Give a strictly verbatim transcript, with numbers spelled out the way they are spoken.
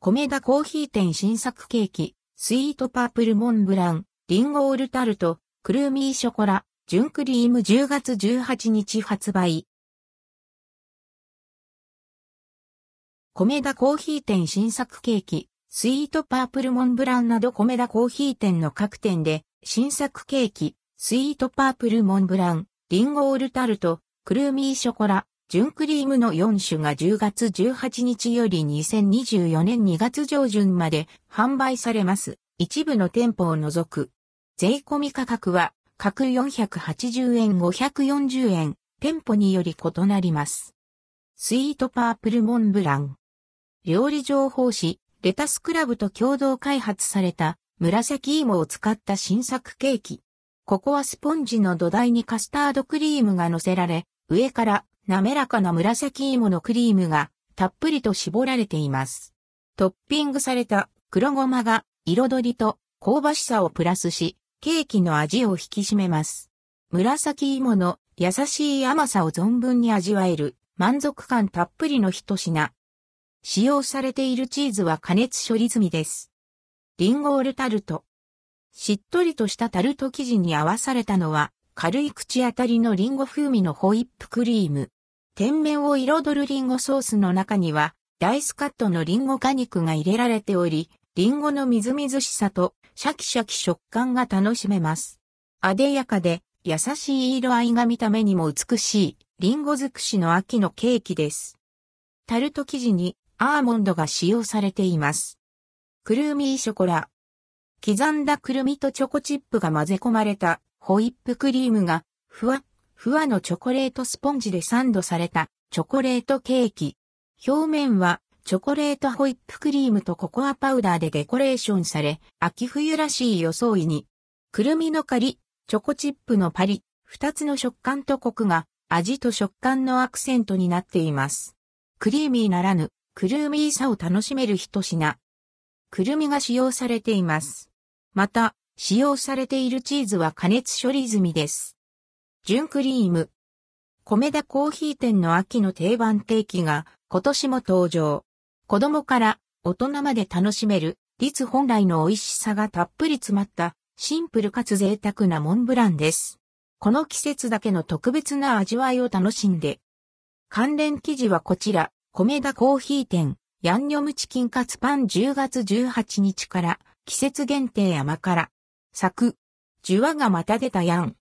米田コーヒー店新作ケーキ、スイートパープルモンブラン、リンゴオールタルト、クルーミーショコラ、純クリームじゅうがつじゅうはちにち発売。米田コーヒー店新作ケーキ、スイートパープルモンブランなど米田コーヒー店の各店で、新作ケーキ、スイートパープルモンブラン、リンゴオールタルト、クルーミーショコラ、純クリームのよん種がじゅうがつじゅうはちにちよりにせんにじゅうよねんにがつじょうじゅんまで販売されます。一部の店舗を除く。税込価格は、各よんひゃくはちじゅうえんごひゃくよんじゅうえん、店舗により異なります。スイートパープルモンブラン。料理情報誌、レタスクラブと共同開発された、紫芋を使った新作ケーキ。ここはスポンジの土台にカスタードクリームが乗せられ、上から、滑らかな紫芋のクリームがたっぷりと絞られています。トッピングされた黒ごまが彩りと香ばしさをプラスし、ケーキの味を引き締めます。紫芋の優しい甘さを存分に味わえる満足感たっぷりの一品。使用されているチーズは加熱処理済みです。リンゴオールタルト。しっとりとしたタルト生地に合わされたのは軽い口当たりのリンゴ風味のホイップクリーム。店面を彩るリンゴソースの中には、ダイスカットのリンゴ果肉が入れられており、リンゴのみずみずしさとシャキシャキ食感が楽しめます。あでやかで優しい色合いが見た目にも美しい、リンゴ尽くしの秋のケーキです。タルト生地にアーモンドが使用されています。クルーミーショコラ。刻んだくるみとチョコチップが混ぜ込まれたホイップクリームがふわっふわのチョコレートスポンジでサンドされたチョコレートケーキ。表面はチョコレートホイップクリームとココアパウダーでデコレーションされ、秋冬らしい装いに、くるみのカリ、チョコチップのパリ、二つの食感とコクが味と食感のアクセントになっています。クリーミーならぬ、クルーミーさを楽しめる一品。くるみが使用されています。また、使用されているチーズは加熱処理済みです。純クリーム。米田コーヒー店の秋の定番ケーキが今年も登場。子供から大人まで楽しめる、律本来の美味しさがたっぷり詰まった、シンプルかつ贅沢なモンブランです。この季節だけの特別な味わいを楽しんで。関連記事はこちら、米田コーヒー店、ヤンニョムチキンカツパンじゅうがつじゅうはちにちから、季節限定甘辛。作、じゅわがまた出たやん。